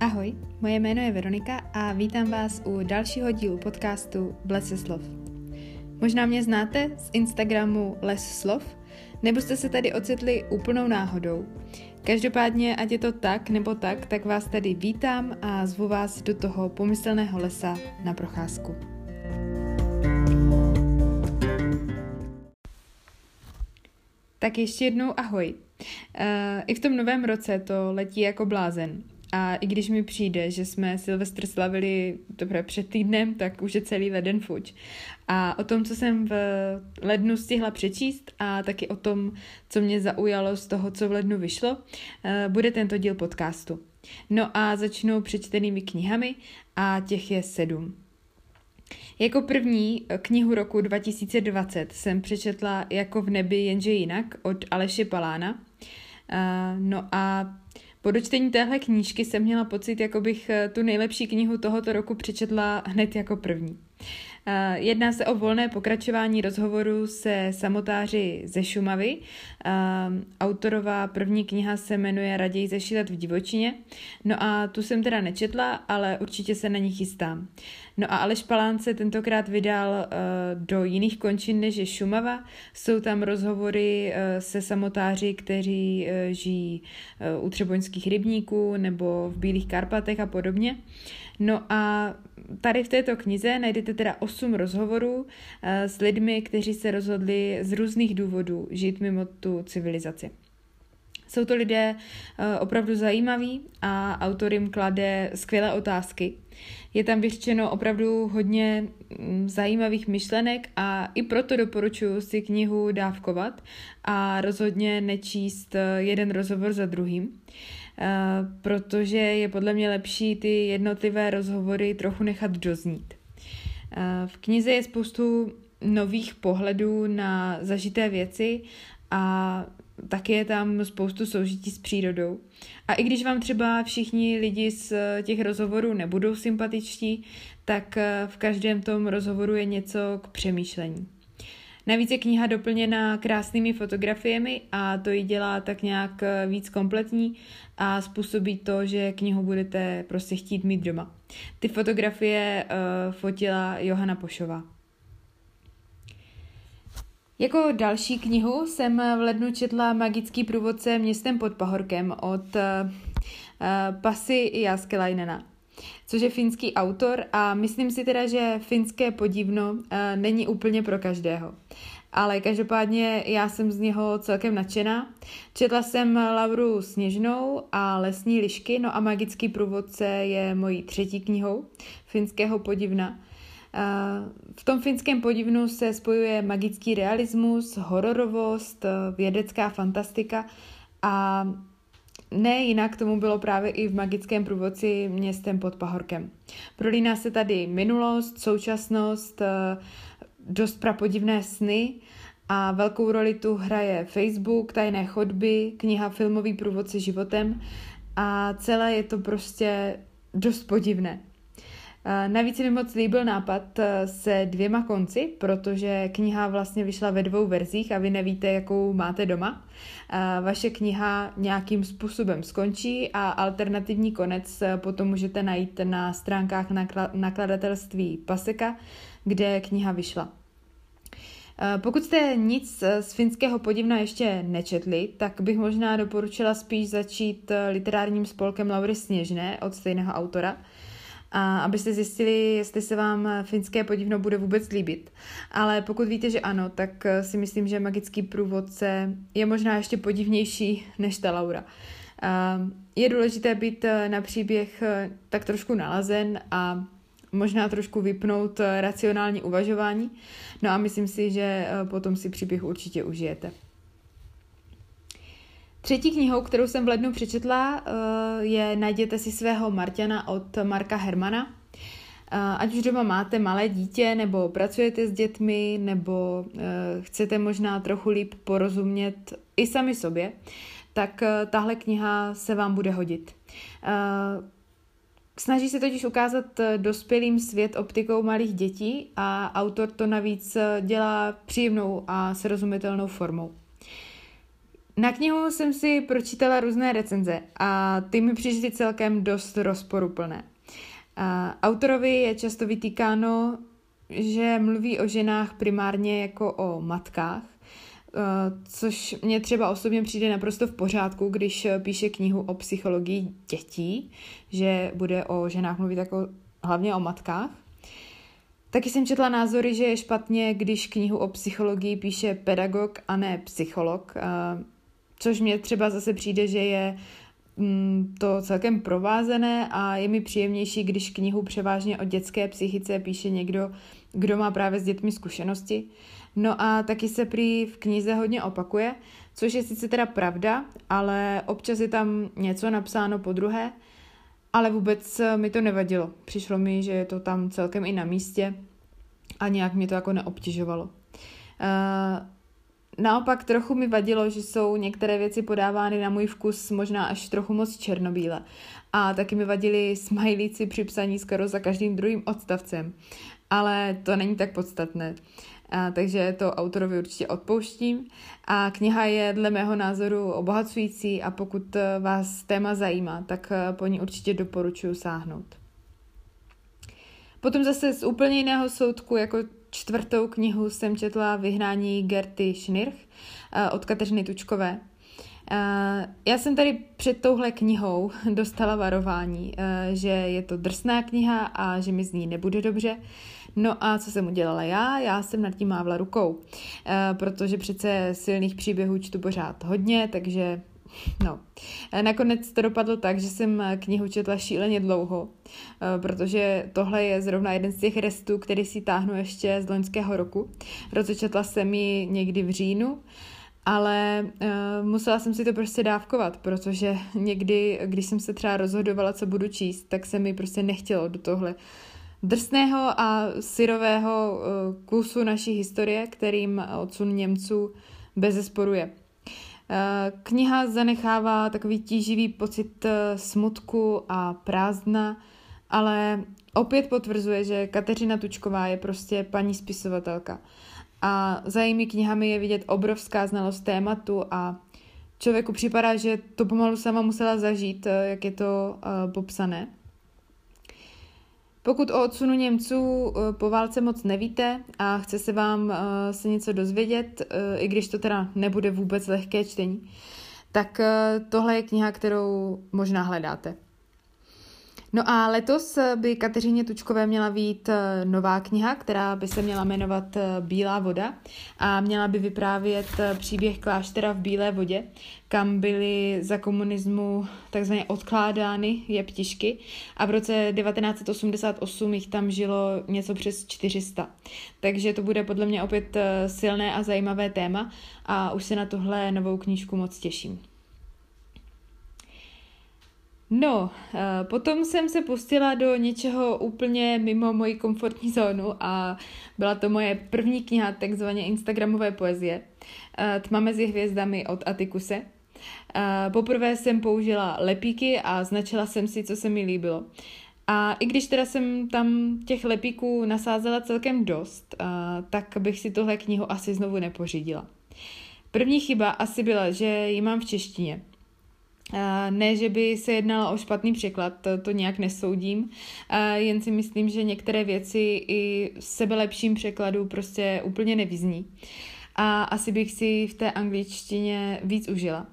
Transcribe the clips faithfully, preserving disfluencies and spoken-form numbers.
Ahoj, moje jméno je Veronika a vítám vás u dalšího dílu podcastu Blese Slov. Možná mě znáte z Instagramu Les Slov, nebo jste se tady ocitli úplnou náhodou. Každopádně, ať je to tak nebo tak, tak vás tady vítám a zvu vás do toho pomyslného lesa na procházku. Tak ještě jednou ahoj. E, I v tom novém roce to letí jako blázen. A i když mi přijde, že jsme Silvestr slavili dobré před týdnem, tak už je celý leden fuč. A o tom, co jsem v lednu stihla přečíst a taky o tom, co mě zaujalo z toho, co v lednu vyšlo, bude tento díl podcastu. No a začnu přečtenými knihami a těch je sedm. Jako první knihu roku dva tisíce dvacet jsem přečetla Jako v nebi, jenže jinak od Aleše Palána. No a po dočtení téhle knížky jsem měla pocit, jako bych tu nejlepší knihu tohoto roku přečetla hned jako první. Jedná se o volné pokračování rozhovoru se samotáři ze Šumavy. Autorová první kniha se jmenuje Raději zašílet v divočině. No a tu jsem teda nečetla, ale určitě se na ní chystám. No a Aleš Palán se tentokrát vydal do jiných končin, než je Šumava. Jsou tam rozhovory se samotáři, kteří žijí u Třeboňských rybníků nebo v Bílých Karpatech a podobně. No a tady v této knize najdete teda osm rozhovorů s lidmi, kteří se rozhodli z různých důvodů žít mimo tu civilizaci. Jsou to lidé opravdu zajímaví a autor jim klade skvělé otázky. Je tam vyřčeno opravdu hodně zajímavých myšlenek a i proto doporučuji si knihu dávkovat a rozhodně nečíst jeden rozhovor za druhým, protože je podle mě lepší ty jednotlivé rozhovory trochu nechat doznít. V knize je spoustu nových pohledů na zažité věci a taky je tam spoustu soužití s přírodou. A i když vám třeba všichni lidi z těch rozhovorů nebudou sympatičtí, tak v každém tom rozhovoru je něco k přemýšlení. Navíc je kniha doplněna krásnými fotografiemi a to ji dělá tak nějak víc kompletní a způsobí to, že knihu budete prostě chtít mít doma. Ty fotografie uh, fotila Johana Pošová. Jako další knihu jsem v lednu četla Magický průvodce Městem pod Pahorkem od uh, Pasi Jääskeläinena, což je finský autor a myslím si teda, že finské podivno uh, není úplně pro každého. Ale každopádně já jsem z něho celkem nadšená. Četla jsem Lauru sněžnou a Lesní lišky, no a Magický průvodce je mojí třetí knihou finského podivna. V tom finském podivnu se spojuje magický realismus, hororovost, vědecká fantastika a ne jinak tomu bylo právě i v Magickém průvodci Městem pod Pahorkem. Prolíná se tady minulost, současnost, dost prapodivné sny a velkou roli tu hraje Facebook, tajné chodby, kniha Filmový průvodce životem a celé je to prostě dost podivné. Navíc mi moc líbil nápad se dvěma konci, protože kniha vlastně vyšla ve dvou verzích a vy nevíte, jakou máte doma. Vaše kniha nějakým způsobem skončí a alternativní konec potom můžete najít na stránkách nakladatelství Paseka, kde kniha vyšla. Pokud jste nic z finského podivna ještě nečetli, tak bych možná doporučila spíš začít literárním spolkem Laury Sněžné od stejného autora, a abyste zjistili, jestli se vám finské podivno bude vůbec líbit. Ale pokud víte, že ano, tak si myslím, že Magický průvodce je možná ještě podivnější než ta Laura. Je důležité být na příběh tak trošku nalazen a možná trošku vypnout racionální uvažování. No a myslím si, že potom si příběh určitě užijete. Třetí knihou, kterou jsem v lednu přečetla, je Najděte si svého Marťana od Marka Hermana. Ať už doma máte malé dítě, nebo pracujete s dětmi, nebo chcete možná trochu líp porozumět i sami sobě, tak tahle kniha se vám bude hodit. Snaží se totiž ukázat dospělým svět optikou malých dětí a autor to navíc dělá příjemnou a srozumitelnou formou. Na knihu jsem si pročítala různé recenze a ty mi přišly celkem dost rozporuplné. Autorovi je často vytýkáno, že mluví o ženách primárně jako o matkách, což mě třeba osobně přijde naprosto v pořádku, když píše knihu o psychologii dětí, že bude o ženách mluvit jako hlavně o matkách. Taky jsem četla názory, že je špatně, když knihu o psychologii píše pedagog a ne psycholog, což mě třeba zase přijde, že je to celkem provázené a je mi příjemnější, když knihu převážně o dětské psychice píše někdo, kdo má právě s dětmi zkušenosti. No a taky se prý v knize hodně opakuje, což je sice teda pravda, ale občas je tam něco napsáno podruhé, ale vůbec mi to nevadilo. Přišlo mi, že je to tam celkem i na místě a nějak mě to jako neobtěžovalo. Uh, Naopak trochu mi vadilo, že jsou některé věci podávány na můj vkus možná až trochu moc černobíle. A taky mi vadili smajlíci při psaní skoro za každým druhým odstavcem. Ale to není tak podstatné. A takže to autorovi určitě odpouštím. A kniha je dle mého názoru obohacující a pokud vás téma zajímá, tak po ní určitě doporučuji sáhnout. Potom zase z úplně jiného soudku jako čtvrtou knihu jsem četla Vyhnání Gerty Schnirch od Kateřiny Tučkové. Já jsem tady před touhle knihou dostala varování, že je to drsná kniha a že mi z ní nebude dobře. No a co jsem udělala já? Já jsem nad tím mávla rukou, protože přece silných příběhů čtu pořád hodně, takže no. Nakonec to dopadlo tak, že jsem knihu četla šíleně dlouho, protože tohle je zrovna jeden z těch restů, který si táhnu ještě z loňského roku. Rozečetla jsem ji někdy v říjnu, ale musela jsem si to prostě dávkovat, protože někdy, když jsem se třeba rozhodovala, co budu číst, tak se mi prostě nechtělo do tohle drsného a syrového kusu naší historie, kterým odsun Němců bezesporu je. Kniha zanechává takový tíživý pocit smutku a prázdna, ale opět potvrzuje, že Kateřina Tučková je prostě paní spisovatelka. A za jejími knihami je vidět obrovská znalost tématu a člověku připadá, že to pomalu sama musela zažít, jak je to popsané. Pokud o odsunu Němců po válce moc nevíte a chce se vám se něco dozvědět, i když to teda nebude vůbec lehké čtení, tak tohle je kniha, kterou možná hledáte. No a letos by Kateřině Tučkové měla vyjít nová kniha, která by se měla jmenovat Bílá voda a měla by vyprávět příběh kláštera v Bílé vodě, kam byly za komunismu takzvaně odkládány jeptišky a v roce devatenáct set osmdesát osm jich tam žilo něco přes čtyři sta. Takže to bude podle mě opět silné a zajímavé téma a už se na tuhle novou knížku moc těším. No, potom jsem se pustila do něčeho úplně mimo moji komfortní zónu a byla to moje první kniha takzvaně instagramové poezie Tma mezi hvězdami od Attikuse. Poprvé jsem použila lepíky a značila jsem si, co se mi líbilo. A i když teda jsem tam těch lepíků nasázela celkem dost, tak bych si tohle knihu asi znovu nepořídila. První chyba asi byla, že ji mám v češtině. Ne, že by se jednalo o špatný překlad, to, to nějak nesoudím, jen si myslím, že některé věci i v sebelepším překladu prostě úplně nevyzní. A asi bych si v té angličtině víc užila.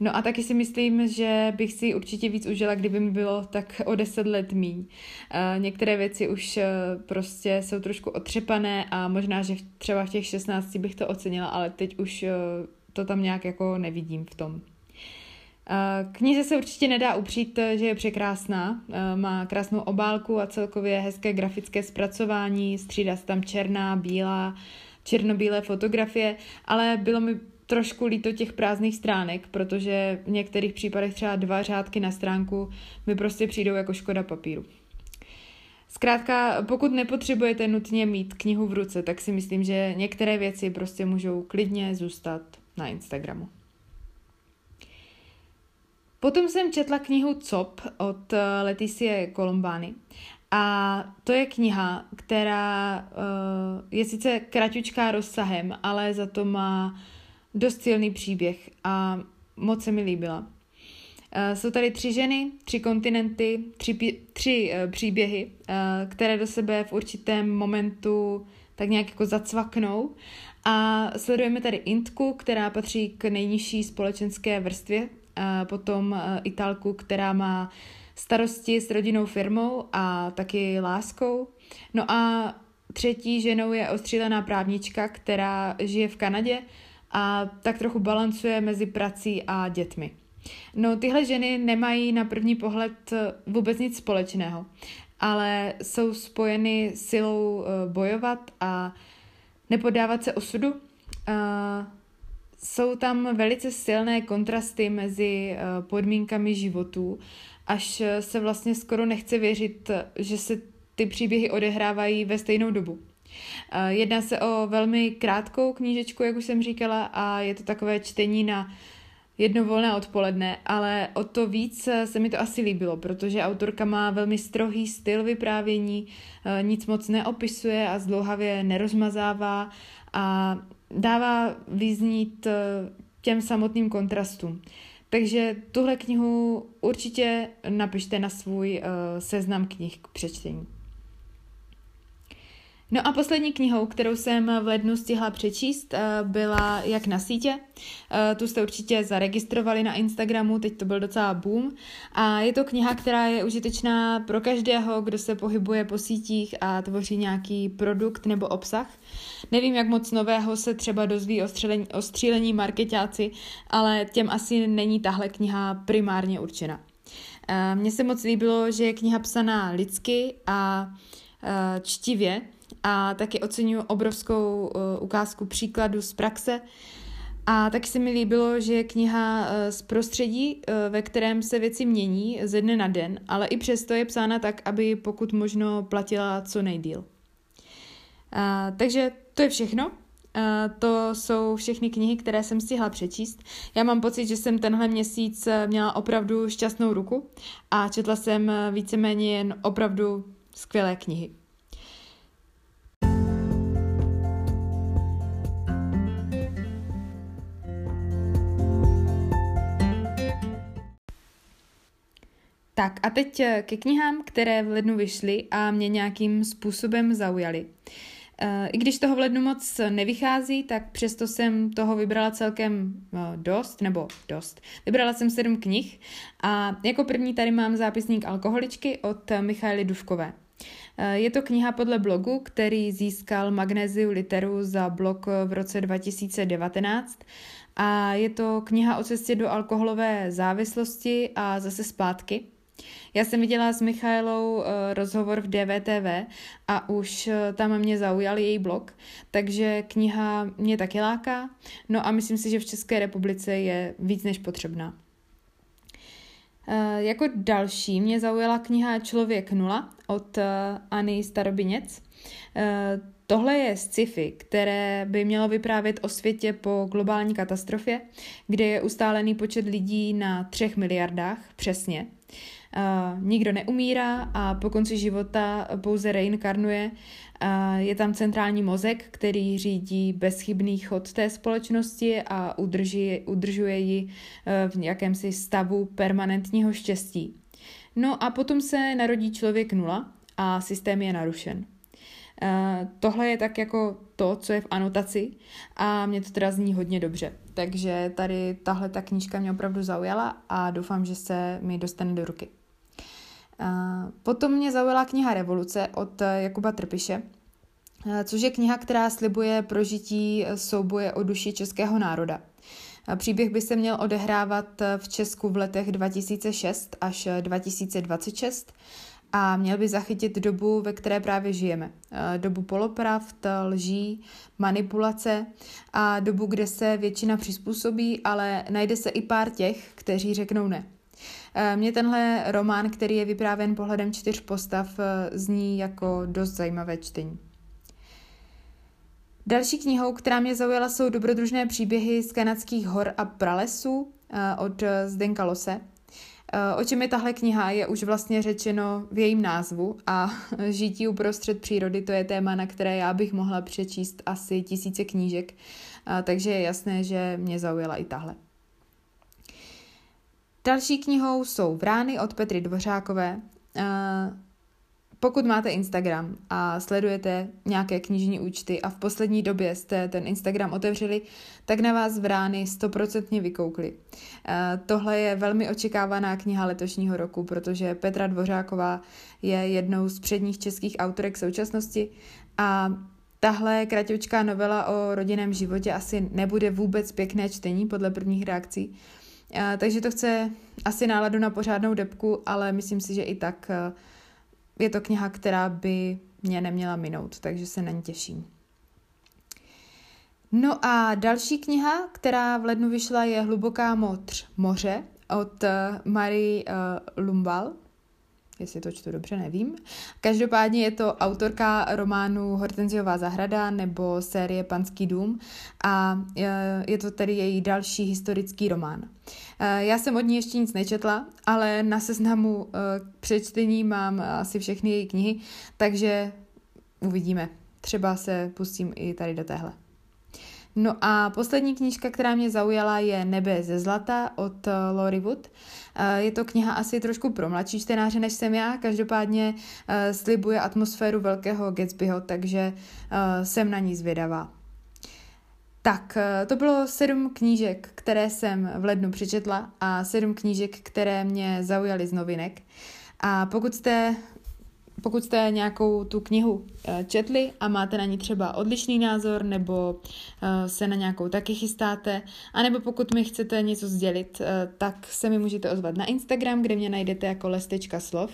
No a taky si myslím, že bych si určitě víc užila, kdyby mi bylo tak o deset let míň. Některé věci už prostě jsou trošku otřepané a možná, že třeba v těch šestnácti bych to ocenila, ale teď už to tam nějak jako nevidím v tom. Knize se určitě nedá upřít, že je překrásná, má krásnou obálku a celkově hezké grafické zpracování, střídá se tam černá, bílá, černobílé fotografie, ale bylo mi trošku líto těch prázdných stránek, protože v některých případech třeba dva řádky na stránku mi prostě přijdou jako škoda papíru. Zkrátka, pokud nepotřebujete nutně mít knihu v ruce, tak si myslím, že některé věci prostě můžou klidně zůstat na Instagramu. Potom jsem četla knihu Cop od Leticie Colombany a to je kniha, která je sice kratučká rozsahem, ale za to má dost silný příběh a moc se mi líbila. Jsou tady tři ženy, tři kontinenty, tři, tři příběhy, které do sebe v určitém momentu tak nějak jako zacvaknou. A sledujeme tady Intku, která patří k nejnižší společenské vrstvě, a potom Italku, která má starosti s rodinnou firmou a taky láskou. No a třetí ženou je ostřílená právnička, která žije v Kanadě a tak trochu balancuje mezi prací a dětmi. No, tyhle ženy nemají na první pohled vůbec nic společného, ale jsou spojeny silou bojovat a nepodávat se osudu. Jsou tam velice silné kontrasty mezi podmínkami životů, až se vlastně skoro nechce věřit, že se ty příběhy odehrávají ve stejnou dobu. Jedná se o velmi krátkou knížečku, jak už jsem říkala, a je to takové čtení na jedno volné odpoledne, ale o to víc se mi to asi líbilo, protože autorka má velmi strohý styl vyprávění, nic moc neopisuje a zdlouhavě nerozmazává a dává vyznít těm samotným kontrastům. Takže tuhle knihu určitě napište na svůj seznam knih k přečtení. No a poslední knihou, kterou jsem v lednu stihla přečíst, byla Jak na sítě. Tu jste určitě zaregistrovali na Instagramu, teď to byl docela boom. A je to kniha, která je užitečná pro každého, kdo se pohybuje po sítích a tvoří nějaký produkt nebo obsah. Nevím, jak moc nového se třeba dozví o, střelení, o střílení markeťáci, ale těm asi není tahle kniha primárně určena. Mně se moc líbilo, že je kniha psaná lidsky a čtivě, a taky oceňuji obrovskou uh, ukázku příkladu z praxe. A tak se mi líbilo, že je kniha uh, z prostředí, uh, ve kterém se věci mění ze dne na den, ale i přesto je psána tak, aby pokud možno platila co nejdýl. Uh, takže to je všechno. Uh, to jsou všechny knihy, které jsem stihla přečíst. Já mám pocit, že jsem tenhle měsíc měla opravdu šťastnou ruku a četla jsem víceméně jen opravdu skvělé knihy. Tak a teď ke knihám, které v lednu vyšly a mě nějakým způsobem zaujaly. I když toho v lednu moc nevychází, tak přesto jsem toho vybrala celkem dost, nebo dost. Vybrala jsem sedm knih a jako první tady mám Zápisník alkoholičky od Michaely Dužkové. Je to kniha podle blogu, který získal Magnéziu Literu za blog v roce dva tisíce devatenáct a je to kniha o cestě do alkoholové závislosti a zase zpátky. Já jsem viděla s Michaelou rozhovor v D V T V a už tam mě zaujal její blog, takže kniha mě taky láká, no a myslím si, že v České republice je víc než potřebná. Jako další mě zaujala kniha Člověk nula od Anny Starobinec. Tohle je sci-fi, které by mělo vyprávět o světě po globální katastrofě, kde je ustálený počet lidí na třech miliardách, přesně. Uh, nikdo neumírá a po konci života pouze reinkarnuje. Uh, je tam centrální mozek, který řídí bezchybný chod té společnosti a udrží, udržuje ji uh, v jakémsi stavu permanentního štěstí. No a potom se narodí člověk nula a systém je narušen. Uh, tohle je tak jako to, co je v anotaci a mě to teda zní hodně dobře. Takže tady tahle ta knížka mě opravdu zaujala a doufám, že se mi dostane do ruky. Potom mě zaujala kniha Revoluce od Jakuba Trpíše, což je kniha, která slibuje prožití souboje o duši českého národa. Příběh by se měl odehrávat v Česku v letech dva tisíce šest až dva tisíce dvacet šest a měl by zachytit dobu, ve které právě žijeme. Dobu polopravd, lží, manipulace a dobu, kde se většina přizpůsobí, ale najde se i pár těch, kteří řeknou ne. Mně tenhle román, který je vyprávěn pohledem čtyř postav, zní jako dost zajímavé čtení. Další knihou, která mě zaujala, jsou Dobrodružné příběhy z kanadských hor a pralesů od Zdenka Lose. O čem je tahle kniha, je už vlastně řečeno v jejím názvu a žití uprostřed přírody, to je téma, na které já bych mohla přečíst asi tisíce knížek, takže je jasné, že mě zaujala i tahle. Další knihou jsou Vrány od Petry Dvořákové. Pokud máte Instagram a sledujete nějaké knižní účty a v poslední době jste ten Instagram otevřeli, tak na vás Vrány stoprocentně vykoukly. Tohle je velmi očekávaná kniha letošního roku, protože Petra Dvořáková je jednou z předních českých autorek současnosti a tahle kraťoučká novela o rodinném životě asi nebude vůbec pěkné čtení podle prvních reakcí. Takže to chce asi náladu na pořádnou debku, ale myslím si, že i tak je to kniha, která by mě neměla minout, takže se na ní těším. No a další kniha, která v lednu vyšla, je Hluboká modř moře od Marie Lumbalt. Jestli to čtu dobře, nevím. Každopádně je to autorka románu Hortenziová zahrada nebo série Panský dům a je to tedy její další historický román. Já jsem od ní ještě nic nečetla, ale na seznamu přečtení mám asi všechny její knihy, takže uvidíme. Třeba se pustím i tady do téhle. No a poslední knížka, která mě zaujala, je Nebe ze zlata od Lori Wood. Je to kniha asi trošku pro mladší čtenáře, než jsem já, každopádně slibuje atmosféru velkého Gatsbyho, takže jsem na ní zvědavá. Tak, to bylo sedm knížek, které jsem v lednu přečetla a sedm knížek, které mě zaujaly z novinek. A pokud jste... Pokud jste nějakou tu knihu četli a máte na ní třeba odlišný názor, nebo se na nějakou taky chystáte, anebo pokud mi chcete něco sdělit, tak se mi můžete ozvat na Instagram, kde mě najdete jako Lestička slov.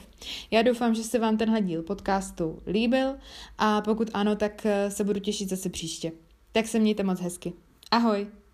Já doufám, že se vám tenhle díl podcastu líbil a pokud ano, tak se budu těšit zase příště. Tak se mějte moc hezky. Ahoj!